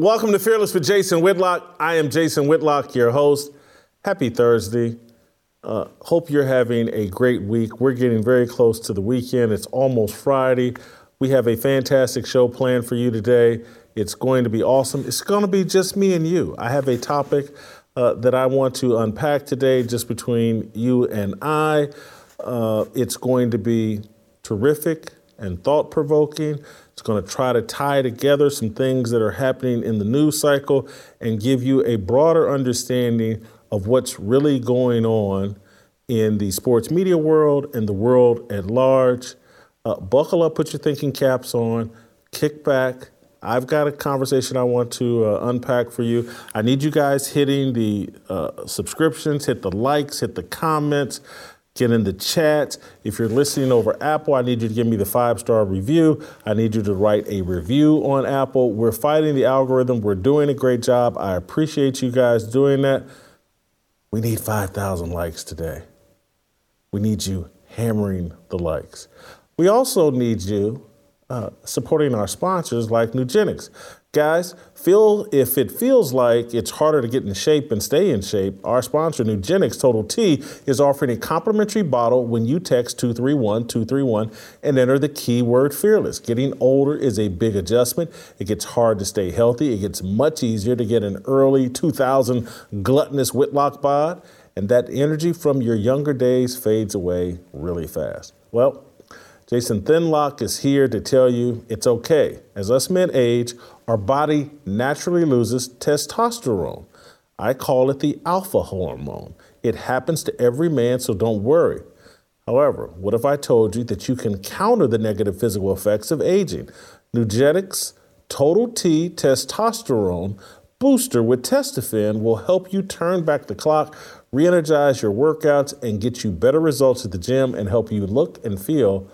Welcome to Fearless with Jason Whitlock. I am Jason Whitlock, your host. Happy Thursday. Hope you're having a great week. We're getting very close to the weekend. It's almost Friday. We have a fantastic show planned for you today. It's going to be awesome. It's going to be just me and you. I have a topic that I want to unpack today just between you and I. It's going to be terrific and thought-provoking. It's going to try to tie together some things that are happening in the news cycle and give you a broader understanding of what's really going on in the sports media world and the world at large. Buckle up, put your thinking caps on, kick back. I've got a conversation I want to unpack for you. I need you guys hitting the subscriptions, hit the likes, hit the comments. Get in the chat. If you're listening over Apple, I need you to give me the 5-star review. I need you to write a review on Apple. We're fighting the algorithm. We're doing a great job. I appreciate you guys doing that. We need 5,000 likes today. We need you hammering the likes. We also need you supporting our sponsors like Nugenix. Guys, if it feels like it's harder to get in shape and stay in shape, our sponsor, Nugenix Total T, is offering a complimentary bottle when you text 231-231 and enter the keyword fearless. Getting older is a big adjustment. It gets hard to stay healthy. It gets much easier to get an early 2000 gluttonous Whitlock bod, and that energy from your younger days fades away really fast. Well, Jason Thinlock is here to tell you it's okay. As us men age, our body naturally loses testosterone. I call it the alpha hormone. It happens to every man, so don't worry. However, what if I told you that you can counter the negative physical effects of aging? Nugenix Total T Testosterone Booster with Testofen will help you turn back the clock, re-energize your workouts, and get you better results at the gym and help you look and feel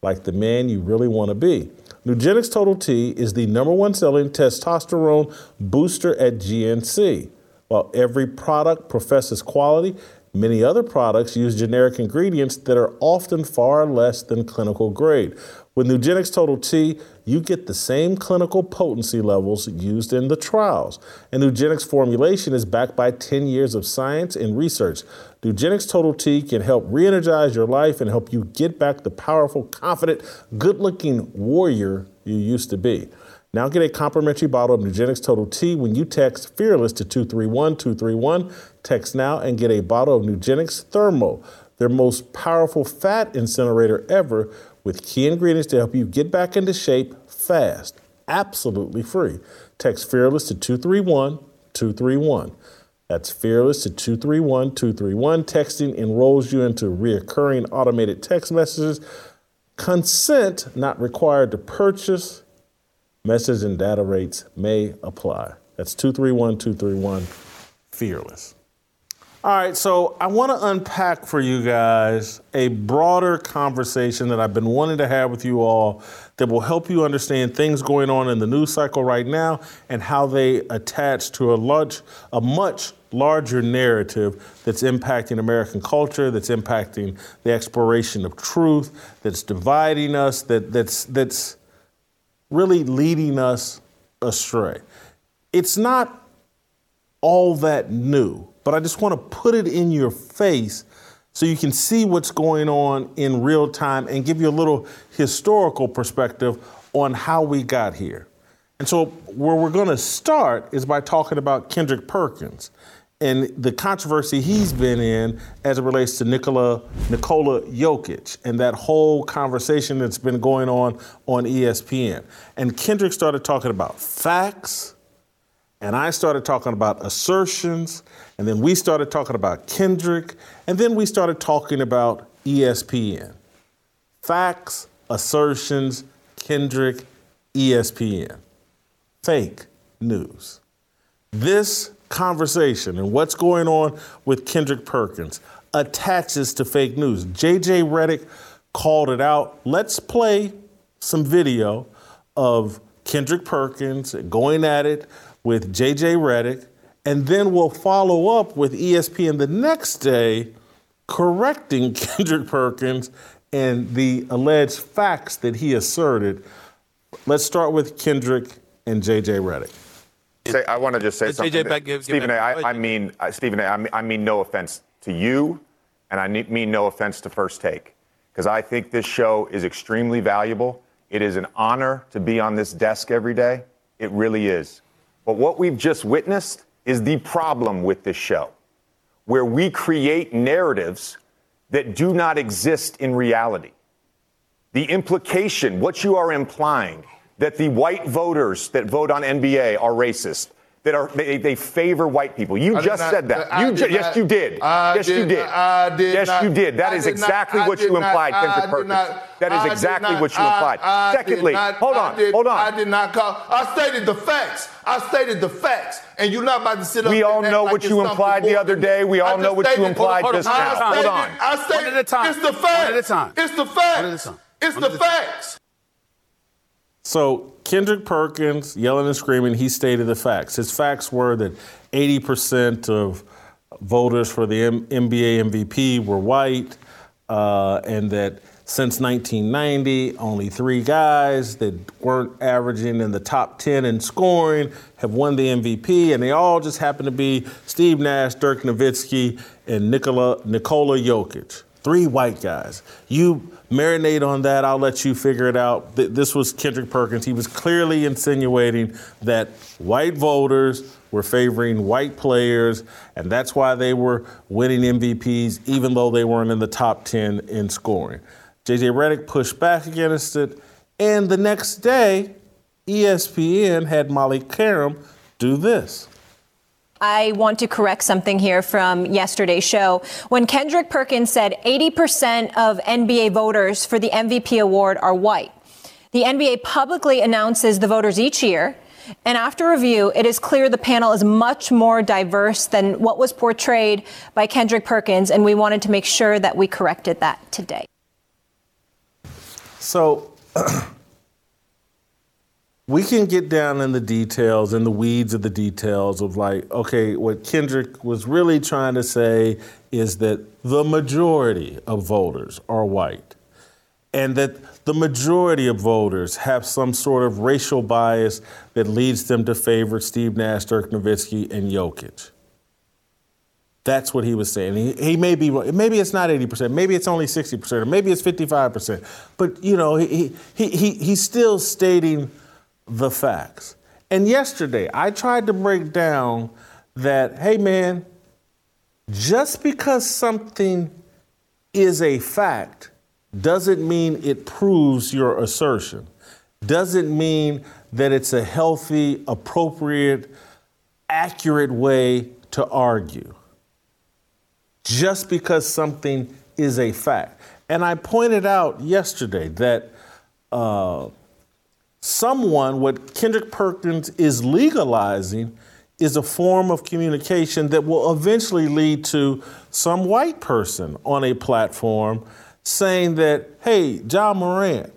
like the man you really want to be. Nugenix Total T is the #1 selling testosterone booster at GNC. While every product professes quality, many other products use generic ingredients that are often far less than clinical grade. With Nugenix Total T, you get the same clinical potency levels used in the trials. And Nugenix formulation is backed by 10 years of science and research. Nugenix Total T can help re-energize your life and help you get back the powerful, confident, good-looking warrior you used to be. Now get a complimentary bottle of Nugenix Total T when you text Fearless to 231-231. Text now and get a bottle of Nugenix Thermo, their most powerful fat incinerator ever, with key ingredients to help you get back into shape fast, absolutely free. Text Fearless to 231-231. That's Fearless to 231-231. Texting enrolls you into recurring automated text messages. Consent not required to purchase. Message and data rates may apply. That's 231-231, Fearless. All right, so I want to unpack for you guys a broader conversation that I've been wanting to have with you all that will help you understand things going on in the news cycle right now and how they attach to a much larger narrative that's impacting American culture, that's impacting the exploration of truth, that's dividing us, that's really leading us astray. It's not all that new, but I just want to put it in your face so you can see what's going on in real time and give you a little historical perspective on how we got here. And so where we're going to start is by talking about Kendrick Perkins and the controversy he's been in as it relates to Nikola Jokic and that whole conversation that's been going on ESPN. And Kendrick started talking about facts, and I started talking about assertions, and then we started talking about Kendrick, and then we started talking about ESPN. Facts, assertions, Kendrick, ESPN. Fake news. This conversation and what's going on with Kendrick Perkins attaches to fake news. JJ Redick called it out. Let's play some video of Kendrick Perkins going at it with JJ Redick, and then we'll follow up with ESPN the next day correcting Kendrick Perkins and the alleged facts that he asserted. Let's start with Kendrick and JJ Redick. I want to just say something. Stephen A., I mean no offense to you, and I mean no offense to First Take, because I think this show is extremely valuable. It is an honor to be on this desk every day. It really is. But what we've just witnessed is the problem with this show, where we create narratives that do not exist in reality. The implication, what you are implying, that the white voters that vote on NBA are racist, that are they favor white people. You just said that. Yes, you did. Yes, you did. Yes, you did. That is exactly what you implied, Kendrick Perkins. That is exactly what you implied. Secondly, hold on. I did not call. I stated the facts. I stated the facts. And you're not about to sit up. We all know what you implied the other day. We all know what you implied just now. Hold on. I stated it. It's the facts. It's the facts. It's the facts. So Kendrick Perkins, yelling and screaming, he stated the facts. His facts were that 80% of voters for the NBA MVP were white, and that since 1990, only three guys that weren't averaging in the top 10 in scoring have won the MVP, and they all just happen to be Steve Nash, Dirk Nowitzki, and Nikola Jokic. Three white guys. You marinate on that. I'll let you figure it out. This was Kendrick Perkins. He was clearly insinuating that white voters were favoring white players, and that's why they were winning MVPs, even though they weren't in the top 10 in scoring. JJ Redick pushed back against it, and the next day, ESPN had Molly Qerim do this. I want to correct something here from yesterday's show. When Kendrick Perkins said 80% of NBA voters for the MVP award are white, the NBA publicly announces the voters each year. And after review, it is clear the panel is much more diverse than what was portrayed by Kendrick Perkins. And we wanted to make sure that we corrected that today. So we can get down in the details, in the weeds of the details of like, okay, what Kendrick was really trying to say is that the majority of voters are white and that the majority of voters have some sort of racial bias that leads them to favor Steve Nash, Dirk Nowitzki, and Jokic. That's what he was saying. He may be wrong. Maybe it's not 80%. Maybe it's only 60%. Or maybe it's 55%. But, you know, he's still stating the facts. And yesterday, I tried to break down that, hey man, just because something is a fact doesn't mean it proves your assertion, doesn't mean that it's a healthy, appropriate, accurate way to argue. Just because something is a fact. And I pointed out yesterday that what Kendrick Perkins is legalizing is a form of communication that will eventually lead to some white person on a platform saying that, hey, Ja Morant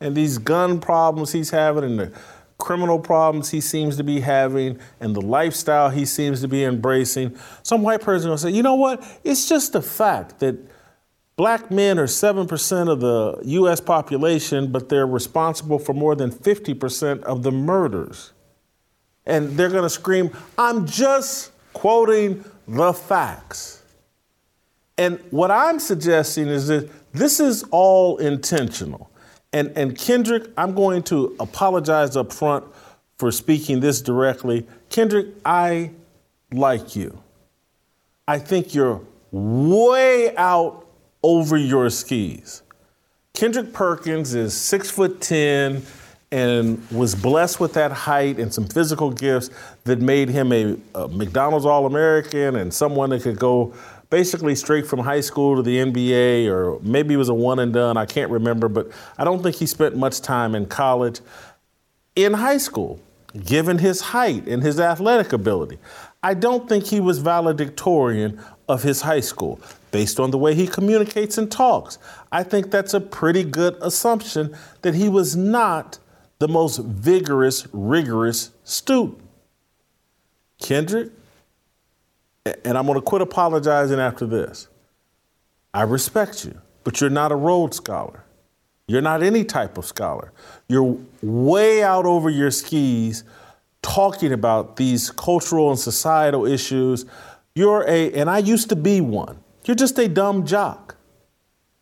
and these gun problems he's having and the criminal problems he seems to be having and the lifestyle he seems to be embracing, some white person will say, you know what, it's just a fact that Black men are 7% of the U.S. population, but they're responsible for more than 50% of the murders. And they're going to scream, I'm just quoting the facts. And what I'm suggesting is that this is all intentional. And Kendrick, I'm going to apologize up front for speaking this directly. Kendrick, I like you. I think you're way out over your skis. Kendrick Perkins is 6'10" and was blessed with that height and some physical gifts that made him a McDonald's All-American and someone that could go basically straight from high school to the NBA, or maybe it was a one and done, I can't remember, but I don't think he spent much time in college. In high school, given his height and his athletic ability, I don't think he was valedictorian of his high school. Based on the way he communicates and talks, I think that's a pretty good assumption that he was not the most vigorous, rigorous student. Kendrick, and I'm going to quit apologizing after this. I respect you, but you're not a Rhodes Scholar. You're not any type of scholar. You're way out over your skis talking about these cultural and societal issues. And I used to be one. You're just a dumb jock.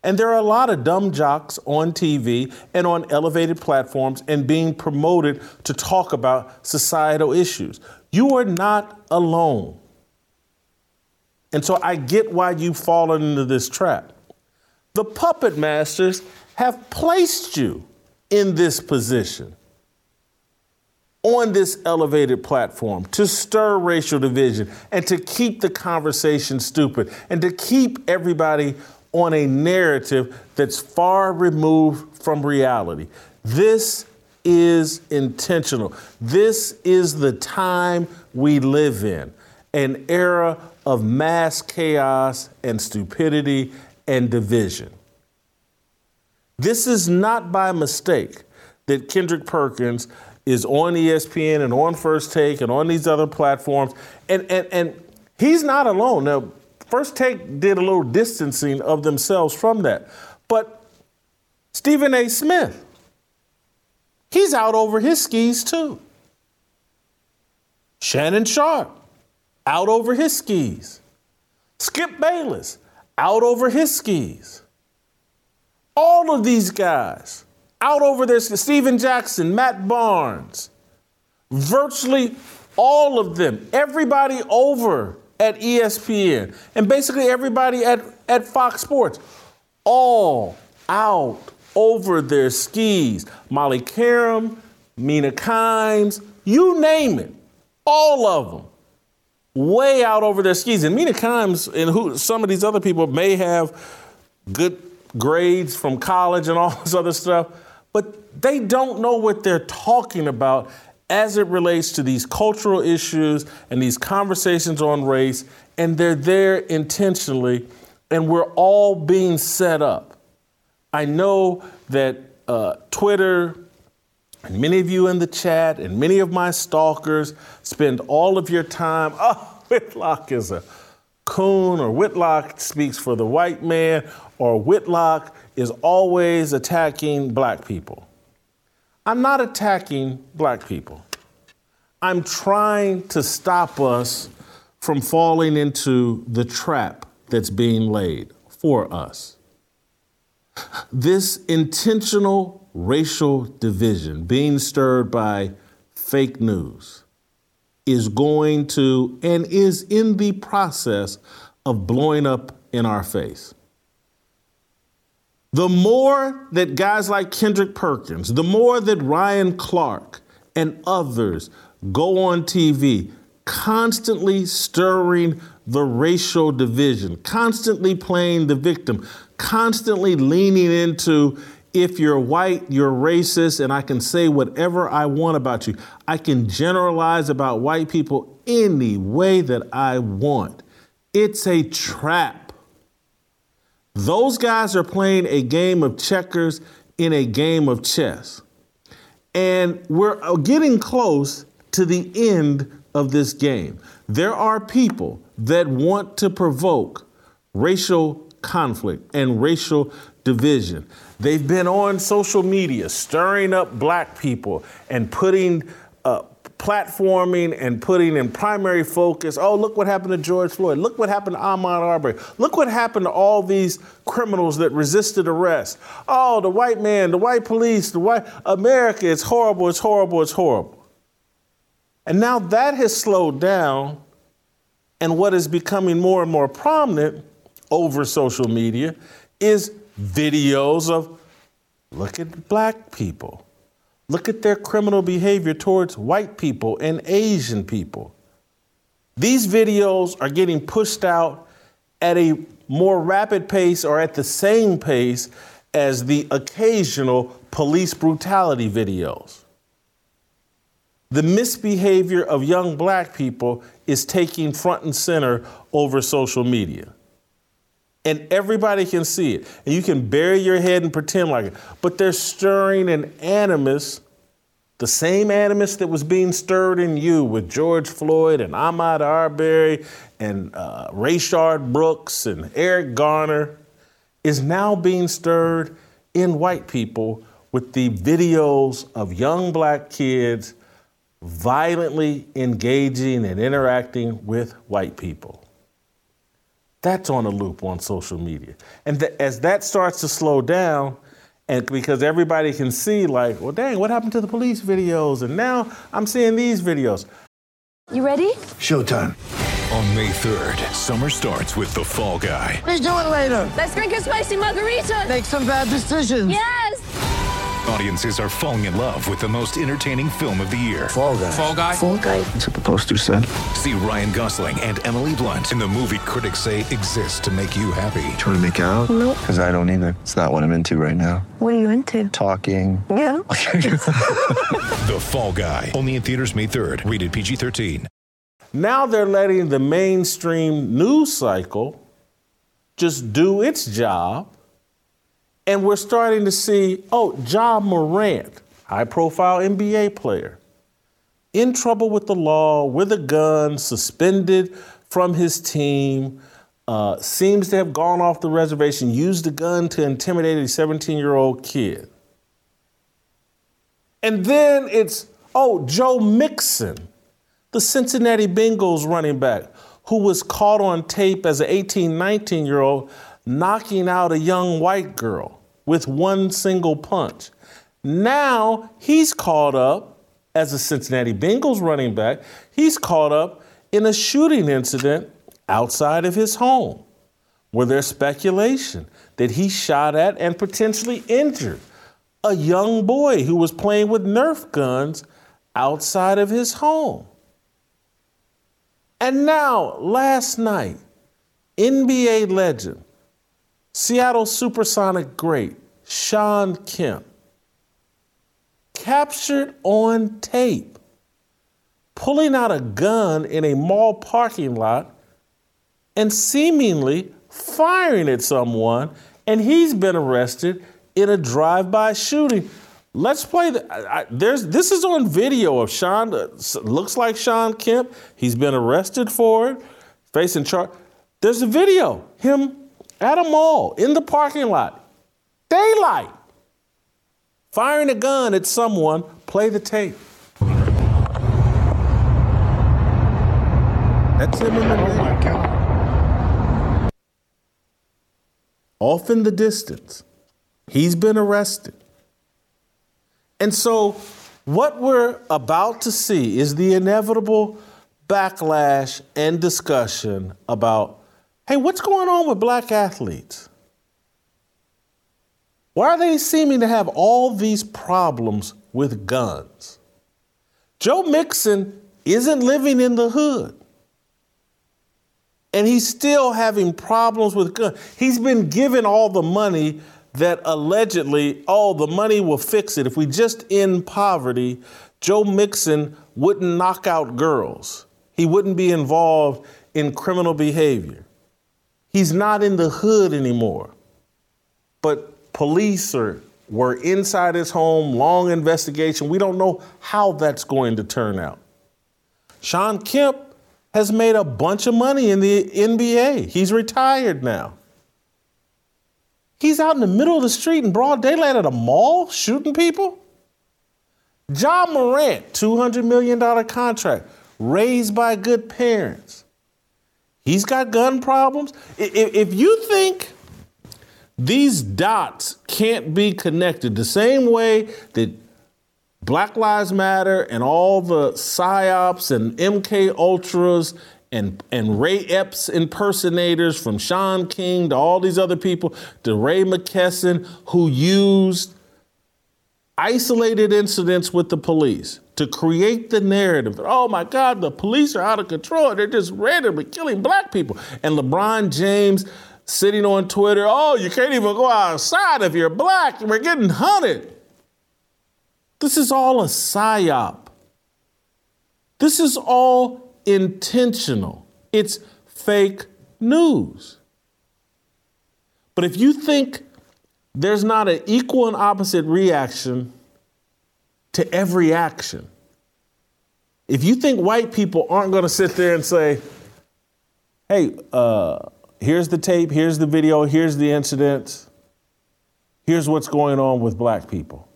And there are a lot of dumb jocks on TV and on elevated platforms and being promoted to talk about societal issues. You are not alone. And so I get why you've fallen into this trap. The puppet masters have placed you in this position, on this elevated platform, to stir racial division and to keep the conversation stupid and to keep everybody on a narrative that's far removed from reality. This is intentional. This is the time we live in, an era of mass chaos and stupidity and division. This is not by mistake that Kendrick Perkins is on ESPN and on First Take and on these other platforms. And he's not alone. Now, First Take did a little distancing of themselves from that. But Stephen A. Smith, he's out over his skis too. Shannon Sharp, out over his skis. Skip Bayless, out over his skis. All of these guys out over their skis. Steven Jackson, Matt Barnes, virtually all of them, everybody over at ESPN, and basically everybody at Fox Sports, all out over their skis. Molly Qerim, Mina Kimes, you name it, all of them way out over their skis. And Mina Kimes and who some of these other people may have good grades from college and all this other stuff, but they don't know what they're talking about as it relates to these cultural issues and these conversations on race, and they're there intentionally, and we're all being set up. I know that Twitter and many of you in the chat and many of my stalkers spend all of your time, Whitlock is a coon, or Whitlock speaks for the white man, or Whitlock is always attacking black people. I'm not attacking black people. I'm trying to stop us from falling into the trap that's being laid for us. This intentional racial division being stirred by fake news is going to and is in the process of blowing up in our face. The more that guys like Kendrick Perkins, the more that Ryan Clark and others go on TV, constantly stirring the racial division, constantly playing the victim, constantly leaning into, if you're white, you're racist, and I can say whatever I want about you. I can generalize about white people any way that I want. It's a trap. Those guys are playing a game of checkers in a game of chess. And we're getting close to the end of this game. There are people that want to provoke racial conflict and racial division. They've been on social media stirring up black people and putting platforming and putting in primary focus. Oh, look what happened to George Floyd. Look what happened to Ahmaud Arbery. Look what happened to all these criminals that resisted arrest. Oh, the white man, the white police, the white America. It's horrible. It's horrible. It's horrible. And now that has slowed down. and what is becoming more and more prominent over social media is videos of, look at black people. Look at their criminal behavior towards white people and Asian people. These videos are getting pushed out at a more rapid pace or at the same pace as the occasional police brutality videos. The misbehavior of young black people is taking front and center over social media. And everybody can see it. And you can bury your head and pretend like it. But they're stirring an animus, the same animus that was being stirred in you with George Floyd and Ahmaud Arbery and Rayshard Brooks and Eric Garner, is now being stirred in white people with the videos of young black kids violently engaging and interacting with white people. That's on a loop on social media. And as that starts to slow down, and because everybody can see like, well, dang, what happened to the police videos? And now I'm seeing these videos. You ready? Showtime. On May 3rd, summer starts with The Fall Guy. Let's do it later. Let's drink a spicy margarita. Make some bad decisions. Yes. Audiences are falling in love with the most entertaining film of the year. Fall Guy. Fall Guy. Fall Guy. That's what the poster said. See Ryan Gosling and Emily Blunt in the movie critics say exists to make you happy. Trying to make it out? Nope. Because I don't either. It's not what I'm into right now. What are you into? Talking. Yeah. The Fall Guy. Only in theaters May 3rd. Rated PG-13. Now they're letting the mainstream news cycle just do its job. And we're starting to see, Ja Morant, high-profile NBA player, in trouble with the law, with a gun, suspended from his team, seems to have gone off the reservation, used a gun to intimidate a 17-year-old kid. And then it's, Joe Mixon, the Cincinnati Bengals running back, who was caught on tape as an 18, 19-year-old, knocking out a young white girl with one single punch. Now he's caught up as a Cincinnati Bengals running back. He's caught up in a shooting incident outside of his home where there's speculation that he shot at and potentially injured a young boy who was playing with Nerf guns outside of his home. And now, last night, NBA legend, Seattle SuperSonic great Shawn Kemp, captured on tape, pulling out a gun in a mall parking lot and seemingly firing at someone, and he's been arrested in a drive-by shooting. Let's play this is on video of Shawn, looks like Shawn Kemp. He's been arrested for it, facing charge. There's a video, him at a mall, in the parking lot, daylight, firing a gun at someone. Play the tape. That's him in the ring. Off in the distance, he's been arrested. And so what we're about to see is the inevitable backlash and discussion about, hey, what's going on with black athletes? Why are they seeming to have all these problems with guns? Joe Mixon isn't living in the hood. And he's still having problems with guns. He's been given all the money that allegedly, the money will fix it. If we just end poverty, Joe Mixon wouldn't knock out girls. He wouldn't be involved in criminal behavior. He's not in the hood anymore, but police were inside his home, long investigation. We don't know how that's going to turn out. Shawn Kemp has made a bunch of money in the NBA. He's retired now. He's out in the middle of the street in broad daylight at a mall shooting people. Ja Morant, $200 million contract, raised by good parents. He's got gun problems. If you think these dots can't be connected the same way that Black Lives Matter and all the PSYOPs and MK Ultras and Ray Epps impersonators, from Sean King to all these other people, to Ray McKesson, who used isolated incidents with the police to create the narrative that, oh my God, the police are out of control. They're just randomly killing black people. And LeBron James sitting on Twitter, oh, you can't even go outside if you're black. We're getting hunted. This is all a psyop. This is all intentional. It's fake news. But if you think there's not an equal and opposite reaction to every action, if you think white people aren't going to sit there and say, hey, here's the tape, here's the video, here's the incidents, here's what's going on with black people.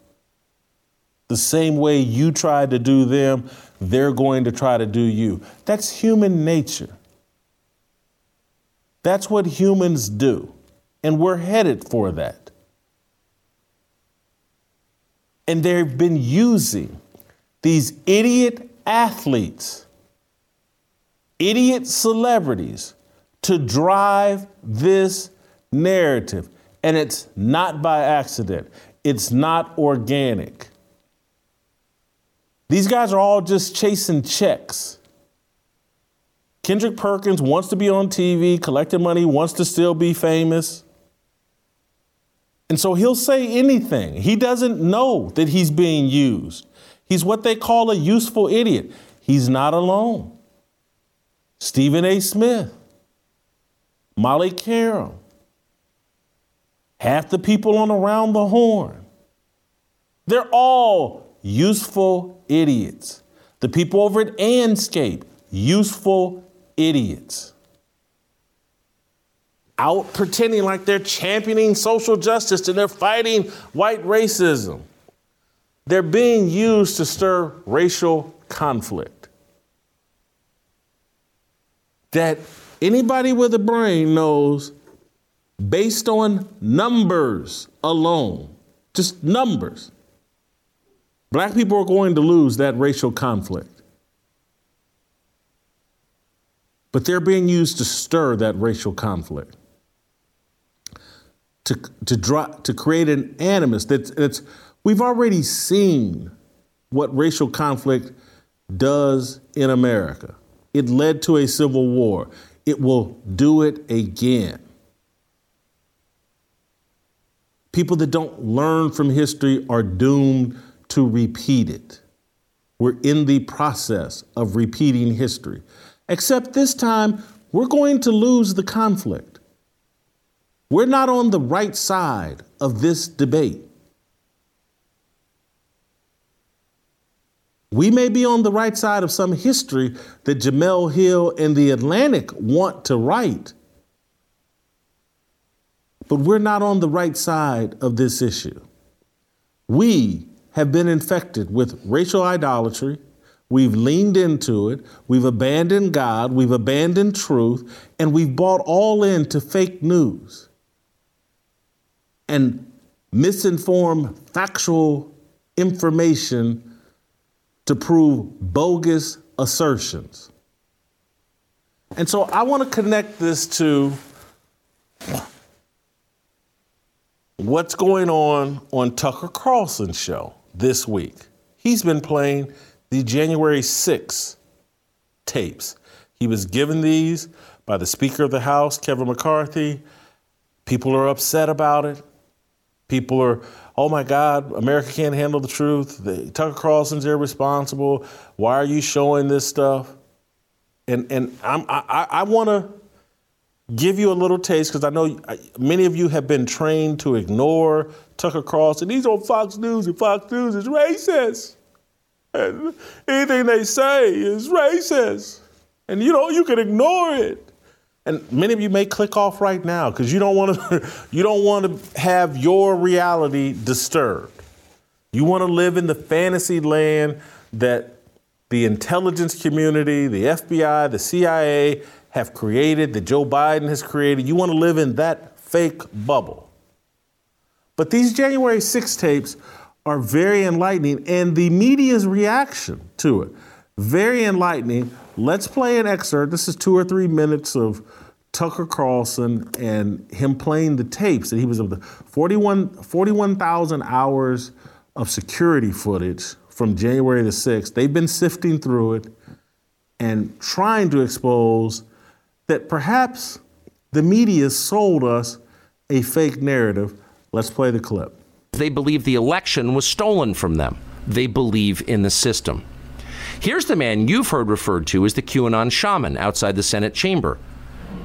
The same way you tried to do them, they're going to try to do you. That's human nature. That's what humans do. And we're headed for that. And they've been using these idiot athletes, idiot celebrities, to drive this narrative. And it's not by accident. It's not organic. These guys are all just chasing checks. Kendrick Perkins wants to be on TV, collecting money, wants to still be famous. And so he'll say anything. He doesn't know that he's being used. He's what they call a useful idiot. He's not alone. Stephen A. Smith, Molly Qerim, half the people on Around the Horn, they're all useful idiots. The people over at Anscape, useful idiots. Out pretending like they're championing social justice and they're fighting white racism. They're being used to stir racial conflict. That anybody with a brain knows, based on numbers alone, just numbers, black people are going to lose that racial conflict. But they're being used to stir that racial conflict, to create an animus that's we've already seen what racial conflict does in America. It led to a civil war. It will do it again. People that don't learn from history are doomed to repeat it. We're in the process of repeating history, except this time we're going to lose the conflict. We're not on the right side of this debate. We may be on the right side of some history that Jemele Hill and The Atlantic want to write, but we're not on the right side of this issue. We have been infected with racial idolatry. We've leaned into it. We've abandoned God. We've abandoned truth. And we've bought all into fake news and misinformed factual information to prove bogus assertions. And so I want to connect this to what's going on Tucker Carlson's show this week. He's been playing the January 6th tapes. He was given these by the Speaker of the House, Kevin McCarthy. People are upset about it. People are, oh my God, America can't handle the truth. Tucker Carlson's irresponsible. Why are you showing this stuff? And I want to give you a little taste, because I know many of you have been trained to ignore Tucker Carlson. He's on Fox News, and Fox News is racist. And anything they say is racist. And you can ignore it. And many of you may click off right now because you don't want to have your reality disturbed. You want to live in the fantasy land that the intelligence community, the FBI, the CIA have created, that Joe Biden has created. You want to live in that fake bubble. But these January 6 tapes are very enlightening, and the media's reaction to it. Very enlightening. Let's play an excerpt. This is 2 or 3 minutes of Tucker Carlson and him playing the tapes. And he was of the 41,000 hours of security footage from January the 6th. They've been sifting through it and trying to expose that perhaps the media sold us a fake narrative. Let's play the clip. They believe the election was stolen from them. They believe in the system. Here's the man you've heard referred to as the QAnon Shaman outside the Senate chamber.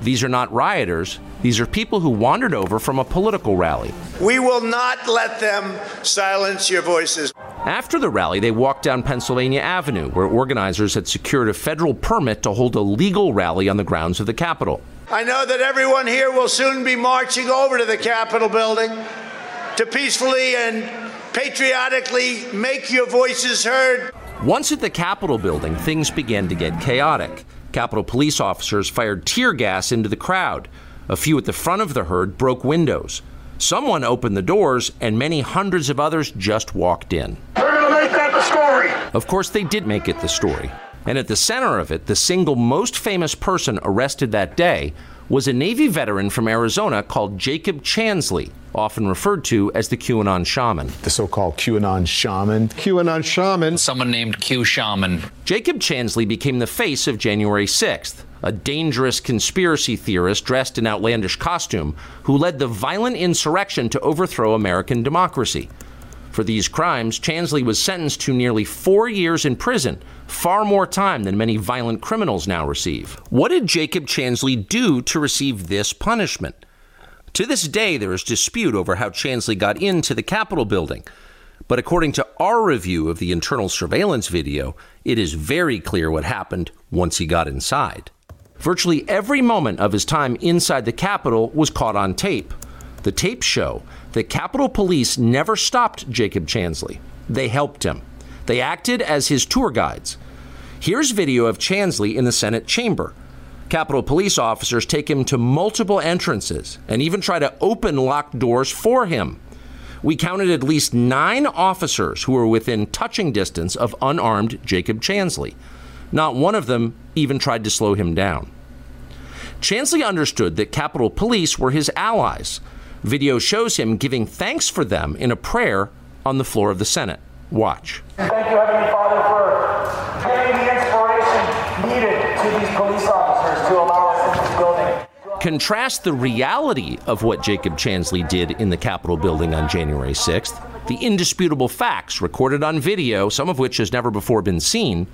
These are not rioters. These are people who wandered over from a political rally. We will not let them silence your voices. After the rally, they walked down Pennsylvania Avenue, where organizers had secured a federal permit to hold a legal rally on the grounds of the Capitol. I know that everyone here will soon be marching over to the Capitol building to peacefully and patriotically make your voices heard. Once at the Capitol building, things began to get chaotic. Capitol police officers fired tear gas into the crowd. A few at the front of the herd broke windows. Someone opened the doors, and many hundreds of others just walked in. We're going to make that the story. Of course, they did make it the story. And at the center of it, the single most famous person arrested that day was a Navy veteran from Arizona called Jacob Chansley, often referred to as the QAnon Shaman. The so-called QAnon Shaman. QAnon Shaman. Someone named Q Shaman. Jacob Chansley became the face of January 6th, a dangerous conspiracy theorist dressed in outlandish costume who led the violent insurrection to overthrow American democracy. For these crimes, Chansley was sentenced to nearly 4 years in prison, far more time than many violent criminals now receive. What did Jacob Chansley do to receive this punishment? To this day, there is dispute over how Chansley got into the Capitol building. But according to our review of the internal surveillance video, it is very clear what happened once he got inside. Virtually every moment of his time inside the Capitol was caught on tape. The tapes show that Capitol Police never stopped Jacob Chansley. They helped him. They acted as his tour guides. Here's video of Chansley in the Senate chamber. Capitol Police officers take him to multiple entrances and even try to open locked doors for him. We counted at least 9 officers who were within touching distance of unarmed Jacob Chansley. Not one of them even tried to slow him down. Chansley understood that Capitol Police were his allies. Video shows him giving thanks for them in a prayer on the floor of the Senate. Watch. Thank you, Heavenly Father, for giving the inspiration needed to these police officers to allow us into this building. Contrast the reality of what Jacob Chansley did in the Capitol building on January 6th, the indisputable facts recorded on video, some of which has never before been seen,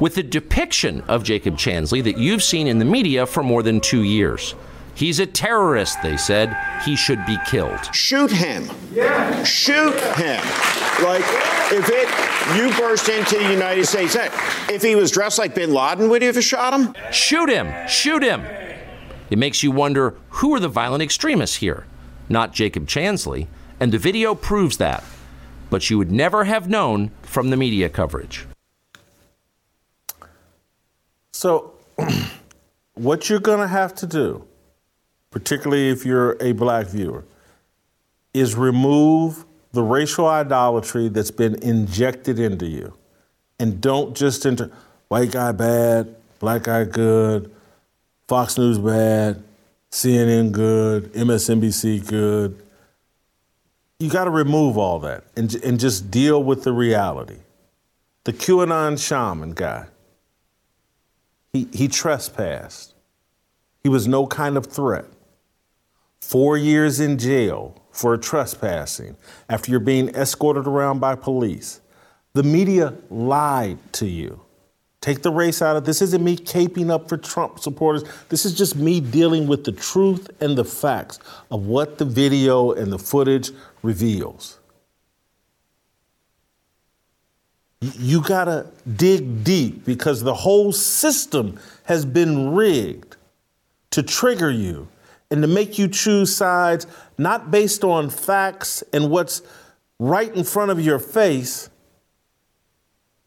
with the depiction of Jacob Chansley that you've seen in the media for more than 2 years. He's a terrorist, they said. He should be killed. Shoot him. Yeah. Shoot him. Like, you burst into the United States, if he was dressed like bin Laden, would you have shot him? Shoot him. Shoot him. It makes you wonder, who are the violent extremists here? Not Jacob Chansley. And the video proves that. But you would never have known from the media coverage. So, what you're going to have to do, particularly if you're a black viewer, is remove the racial idolatry that's been injected into you. And don't just enter white guy bad, black guy good, Fox News bad, CNN good, MSNBC good. You got to remove all that and just deal with the reality. The QAnon Shaman guy, he trespassed. He was no kind of threat. 4 years in jail for trespassing after you're being escorted around by police. The media lied to you. Take the race out of this. This isn't me caping up for Trump supporters. This is just me dealing with the truth and the facts of what the video and the footage reveals. You gotta dig deep because the whole system has been rigged to trigger you and to make you choose sides, not based on facts and what's right in front of your face.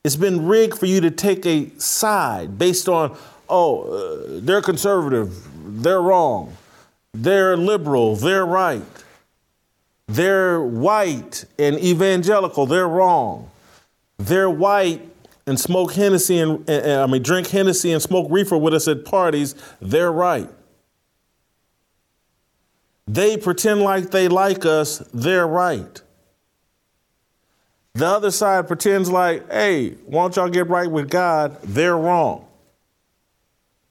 It's been rigged for you to take a side based on, they're conservative, they're wrong, they're liberal, they're right, they're white and evangelical, they're wrong, they're white and smoke Hennessy and drink Hennessy and smoke reefer with us at parties, they're right. They pretend like they like us, they're right. The other side pretends like, hey, why don't y'all get right with God? They're wrong.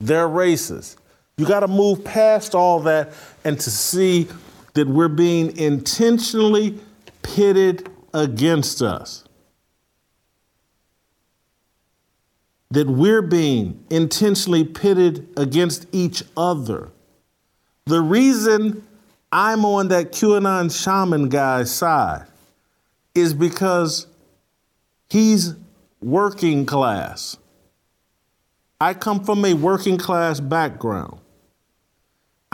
They're racist. You got to move past all that and to see that we're being intentionally pitted against us. That we're being intentionally pitted against each other. The reason I'm on that QAnon Shaman guy's side is because he's working class. I come from a working class background.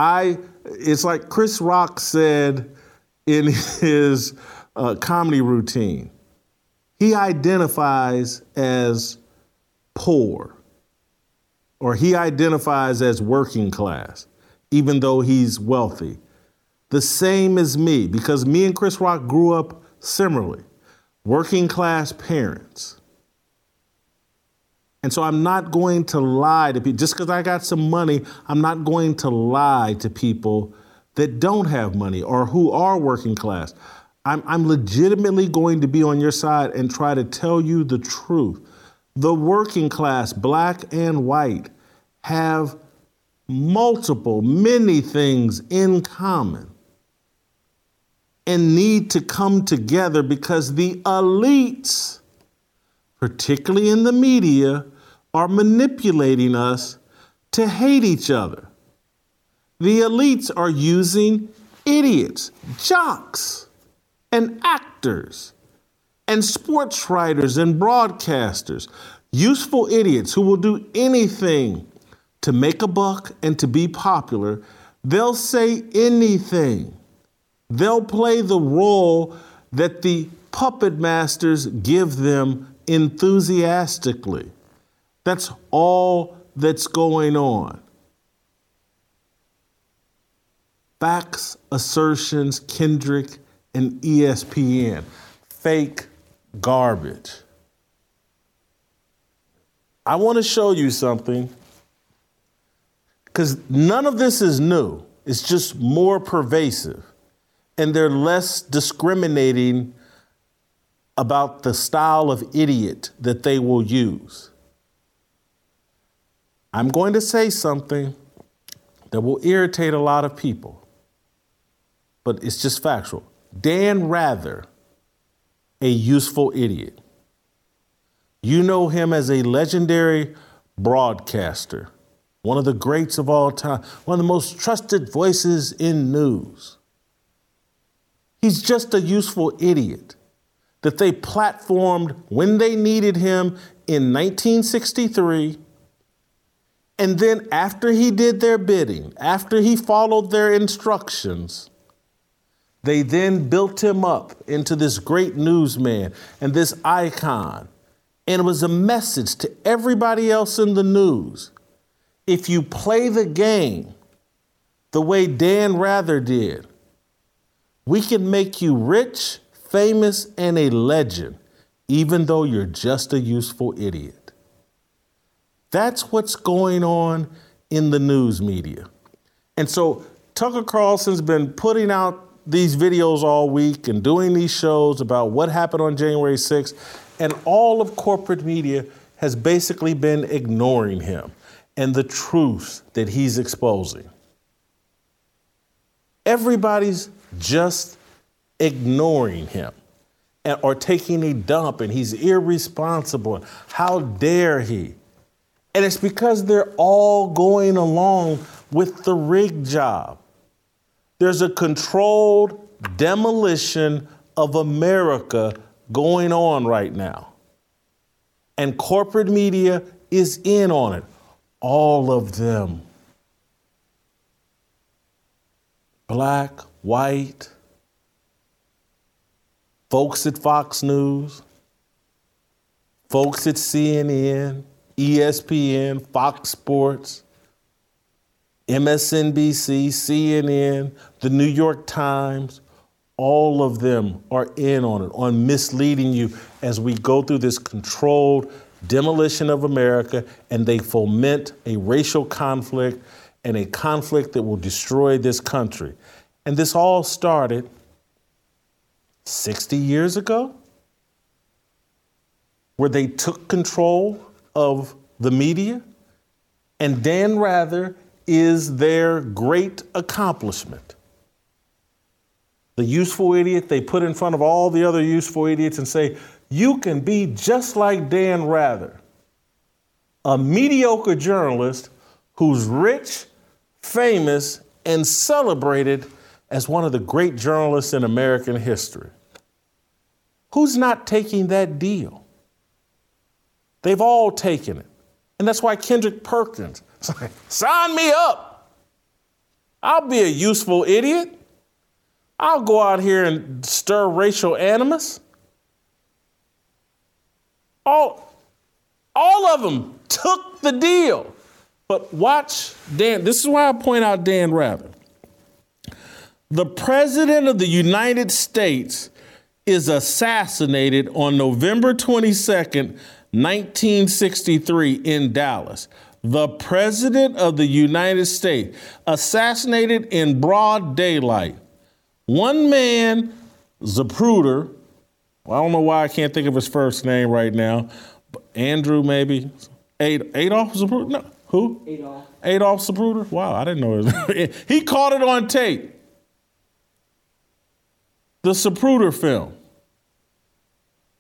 It's like Chris Rock said in his comedy routine, he identifies as poor, or he identifies as working class, even though he's wealthy. The same as me, because me and Chris Rock grew up similarly, working class parents. And so I'm not going to lie to people. Just because I got some money, I'm not going to lie to people that don't have money or who are working class. I'm legitimately going to be on your side and try to tell you the truth. The working class, black and white, have many things in common and need to come together because the elites, particularly in the media, are manipulating us to hate each other. The elites are using idiots, jocks, and actors, and sports writers and broadcasters, useful idiots who will do anything to make a buck and to be popular. They'll say anything. They'll play the role that the puppet masters give them enthusiastically. That's all that's going on. Facts, assertions, Kendrick, and ESPN. Fake garbage. I want to show you something, because none of this is new. It's just more pervasive. And they're less discriminating about the style of idiot that they will use. I'm going to say something that will irritate a lot of people, but it's just factual. Dan Rather, a useful idiot. You know him as a legendary broadcaster, one of the greats of all time, one of the most trusted voices in news. He's just a useful idiot that they platformed when they needed him in 1963. And then after he did their bidding, after he followed their instructions, they then built him up into this great newsman and this icon. And it was a message to everybody else in the news. If you play the game the way Dan Rather did, we can make you rich, famous, and a legend, even though you're just a useful idiot. That's what's going on in the news media. And so Tucker Carlson's been putting out these videos all week and doing these shows about what happened on January 6th, and all of corporate media has basically been ignoring him and the truth that he's exposing. Everybody's just ignoring him or taking a dump, and he's irresponsible. How dare he? And it's because they're all going along with the rig job. There's a controlled demolition of America going on right now. And corporate media is in on it. All of them. Black, white, folks at Fox News, folks at CNN, ESPN, Fox Sports, MSNBC, CNN, The New York Times, all of them are in on it, on misleading you as we go through this controlled demolition of America, and they foment a racial conflict and a conflict that will destroy this country. And this all started 60 years ago, where they took control of the media, and Dan Rather is their great accomplishment. The useful idiot they put in front of all the other useful idiots and say, you can be just like Dan Rather, a mediocre journalist who's rich, famous, and celebrated as one of the great journalists in American history. Who's not taking that deal? They've all taken it. And that's why Kendrick Perkins, sign me up. I'll be a useful idiot. I'll go out here and stir racial animus. All of them took the deal. But watch Dan. This is why I point out Dan Rather. The president of the United States is assassinated on November 22nd, 1963 in Dallas. The president of the United States assassinated in broad daylight. One man, Zapruder, I don't know why I can't think of his first name right now. Andrew, maybe. Adolf Zapruder? No. Who? Adolf Zapruder? Wow, I didn't know his name. He caught it on tape. The Zapruder film.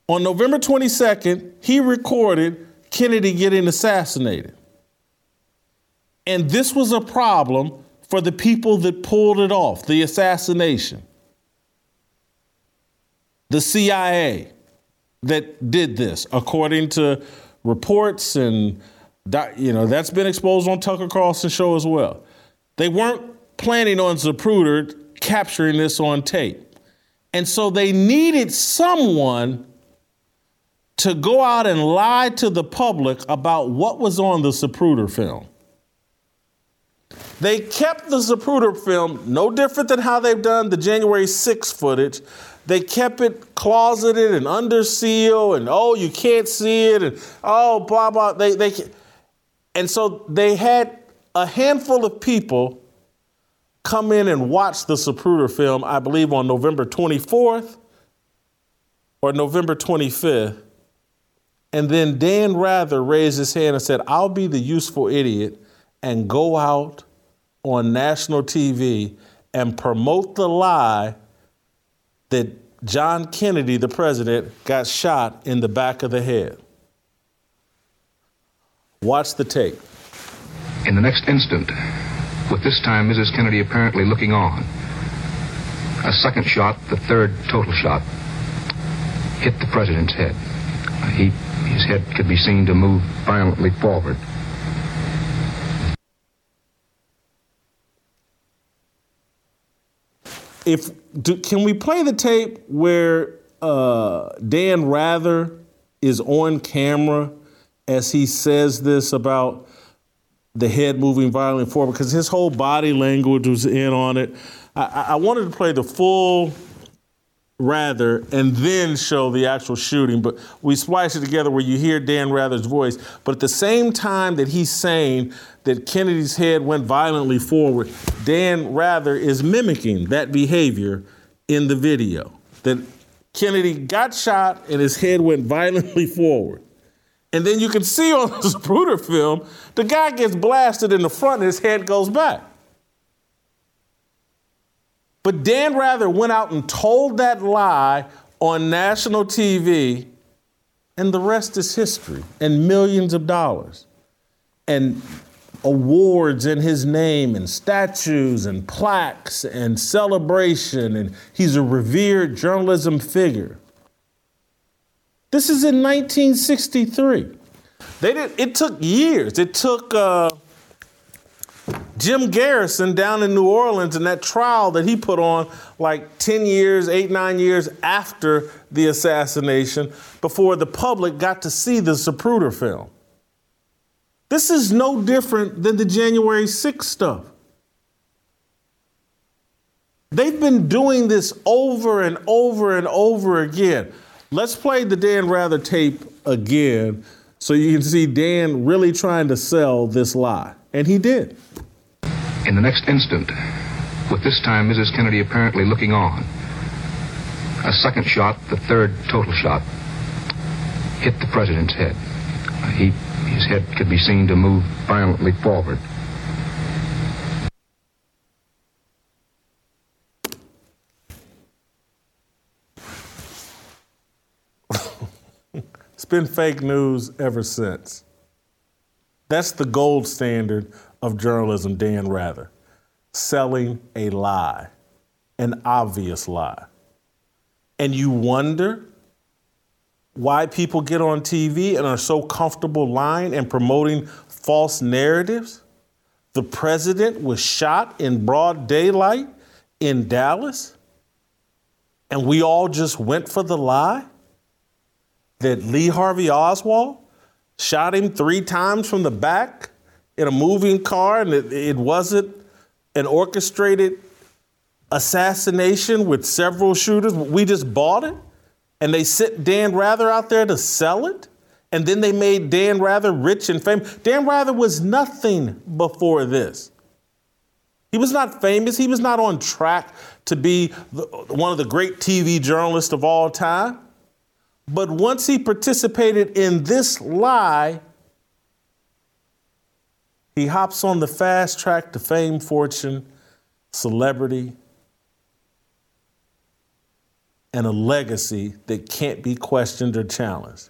On November 22nd, he recorded Kennedy getting assassinated. And this was a problem for the people that pulled it off, the assassination. The CIA that did this, according to reports, and that's been exposed on Tucker Carlson's show as well. They weren't planning on Zapruder capturing this on tape. And so they needed someone to go out and lie to the public about what was on the Zapruder film. They kept the Zapruder film, no different than how they've done the January 6th footage. They kept it closeted and under seal, and you can't see it, and blah, blah. And so they had a handful of people come in and watch the Zapruder film, I believe on November 24th or November 25th. And then Dan Rather raised his hand and said, I'll be the useful idiot and go out on national TV and promote the lie that John Kennedy, the president, got shot in the back of the head. Watch the tape. In the next instant, with this time Mrs. Kennedy apparently looking on, a second shot, the third total shot, hit the president's head. His head could be seen to move violently forward. Can we play the tape where Dan Rather is on camera as he says this about the head moving violently forward? Because his whole body language was in on it. I wanted to play the full Rather and then show the actual shooting, but we splice it together where you hear Dan Rather's voice. But at the same time that he's saying that Kennedy's head went violently forward, Dan Rather is mimicking that behavior in the video. That Kennedy got shot and his head went violently forward. And then you can see on the Zapruder film, the guy gets blasted in the front and his head goes back. But Dan Rather went out and told that lie on national TV, and the rest is history, and millions of dollars, and awards in his name, and statues, and plaques, and celebration, and he's a revered journalism figure. This is in 1963. It took years. It took Jim Garrison down in New Orleans and that trial that he put on like 8, 9 years after the assassination before the public got to see the Zapruder film. This is no different than the January 6th stuff. They've been doing this over and over and over again. Let's play the Dan Rather tape again So you can see Dan really trying to sell this lie, and he did. In the next instant, with this time Mrs. Kennedy apparently looking on, a second shot, the third total shot, hit the president's head. His head could be seen to move violently forward. It's been fake news ever since. That's the gold standard of journalism, Dan Rather. Selling a lie, an obvious lie. And you wonder why people get on TV and are so comfortable lying and promoting false narratives. The president was shot in broad daylight in Dallas, and we all just went for the lie that Lee Harvey Oswald shot him 3 times from the back in a moving car, and it wasn't an orchestrated assassination with several shooters. We just bought it, and they sent Dan Rather out there to sell it, and then they made Dan Rather rich and famous. Dan Rather was nothing before this. He was not famous. He was not on track to be one of the great TV journalists of all time. But once he participated in this lie, he hops on the fast track to fame, fortune, celebrity, and a legacy that can't be questioned or challenged.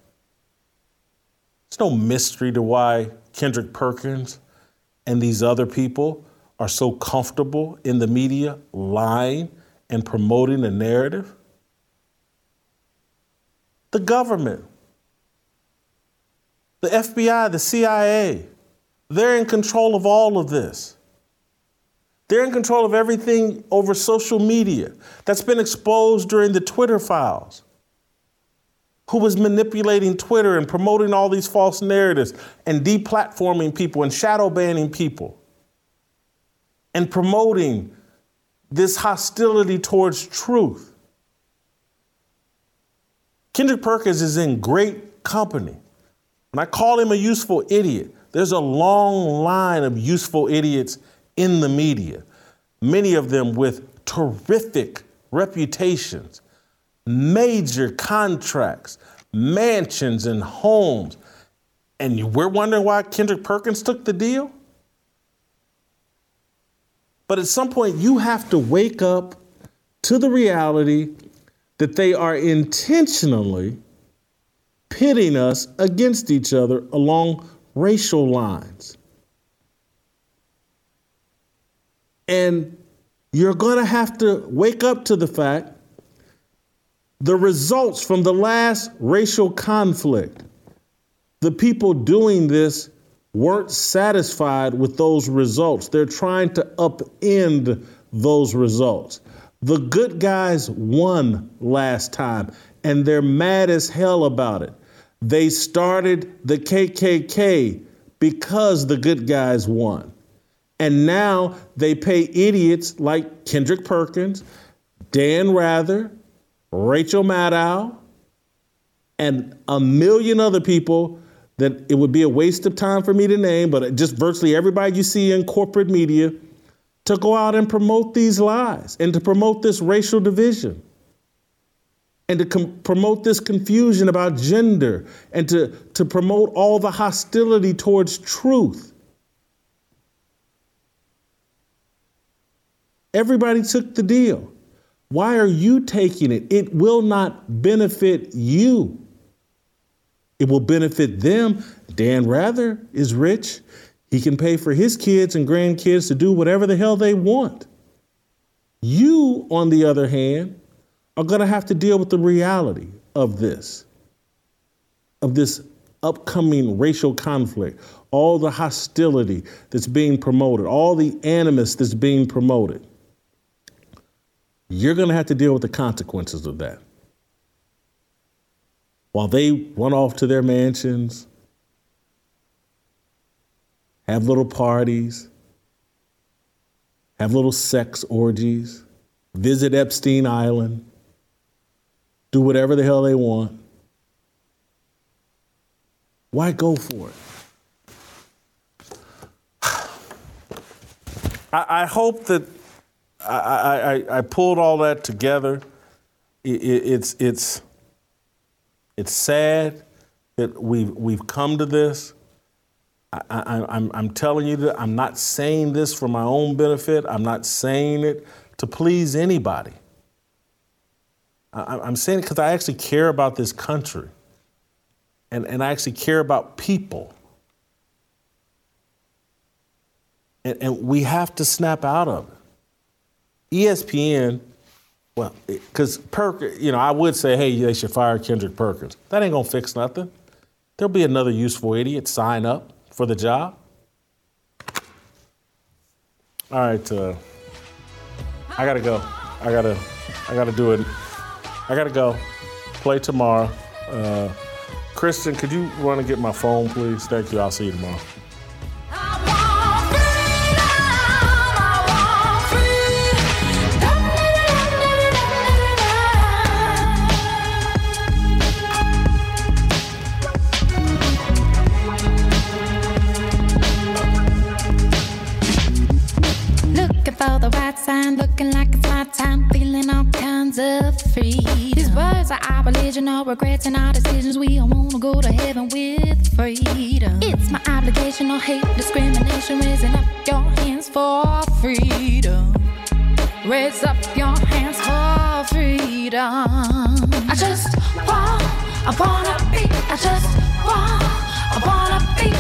It's no mystery to why Kendrick Perkins and these other people are so comfortable in the media lying and promoting a narrative. The government, the FBI, the CIA, they're in control of all of this. They're in control of everything over social media that's been exposed during the Twitter files. Who was manipulating Twitter and promoting all these false narratives and deplatforming people and shadow banning people and promoting this hostility towards truth. Kendrick Perkins is in great company. When I call him a useful idiot, there's a long line of useful idiots in the media, many of them with terrific reputations, major contracts, mansions and homes. And we're wondering why Kendrick Perkins took the deal? But at some point, you have to wake up to the reality that they are intentionally pitting us against each other along racial lines. And you're going to have to wake up to the fact the results from the last racial conflict, the people doing this weren't satisfied with those results. They're trying to upend those results. The good guys won last time, and they're mad as hell about it. They started the KKK because the good guys won. And now they pay idiots like Kendrick Perkins, Dan Rather, Rachel Maddow, and a million other people that it would be a waste of time for me to name, but just virtually everybody you see in corporate media, to go out and promote these lies and to promote this racial division and to promote this confusion about gender and to promote all the hostility towards truth. Everybody took the deal. Why are you taking it? It will not benefit you. It will benefit them. Dan Rather is rich. He can pay for his kids and grandkids to do whatever the hell they want. You, on the other hand, are going to have to deal with the reality of this upcoming racial conflict, all the hostility that's being promoted, all the animus that's being promoted. You're going to have to deal with the consequences of that. While they run off to their mansions, have little parties, have little sex orgies, visit Epstein Island, do whatever the hell they want. Why go for it? I hope that I pulled all that together. It's sad that we've come to this. I'm telling you that I'm not saying this for my own benefit. I'm not saying it to please anybody. I'm saying it because I actually care about this country, and I actually care about people. And we have to snap out of it. ESPN, well, because Perkins, you know, I would say, hey, they should fire Kendrick Perkins. That ain't gonna fix nothing. There'll be another useful idiot sign up for the job. All right, I gotta go. I gotta do it. I gotta go. Play tomorrow. Kristen, could you run and get my phone, please? Thank you. I'll see you tomorrow. For the right sign, looking like it's my time, feeling all kinds of free. These words are our religion, all regrets and our decisions. We all wanna go to heaven with freedom. It's my obligation, no hate, discrimination. Raising up your hands for freedom. Raise up your hands for freedom. I just wanna be. I just wanna be.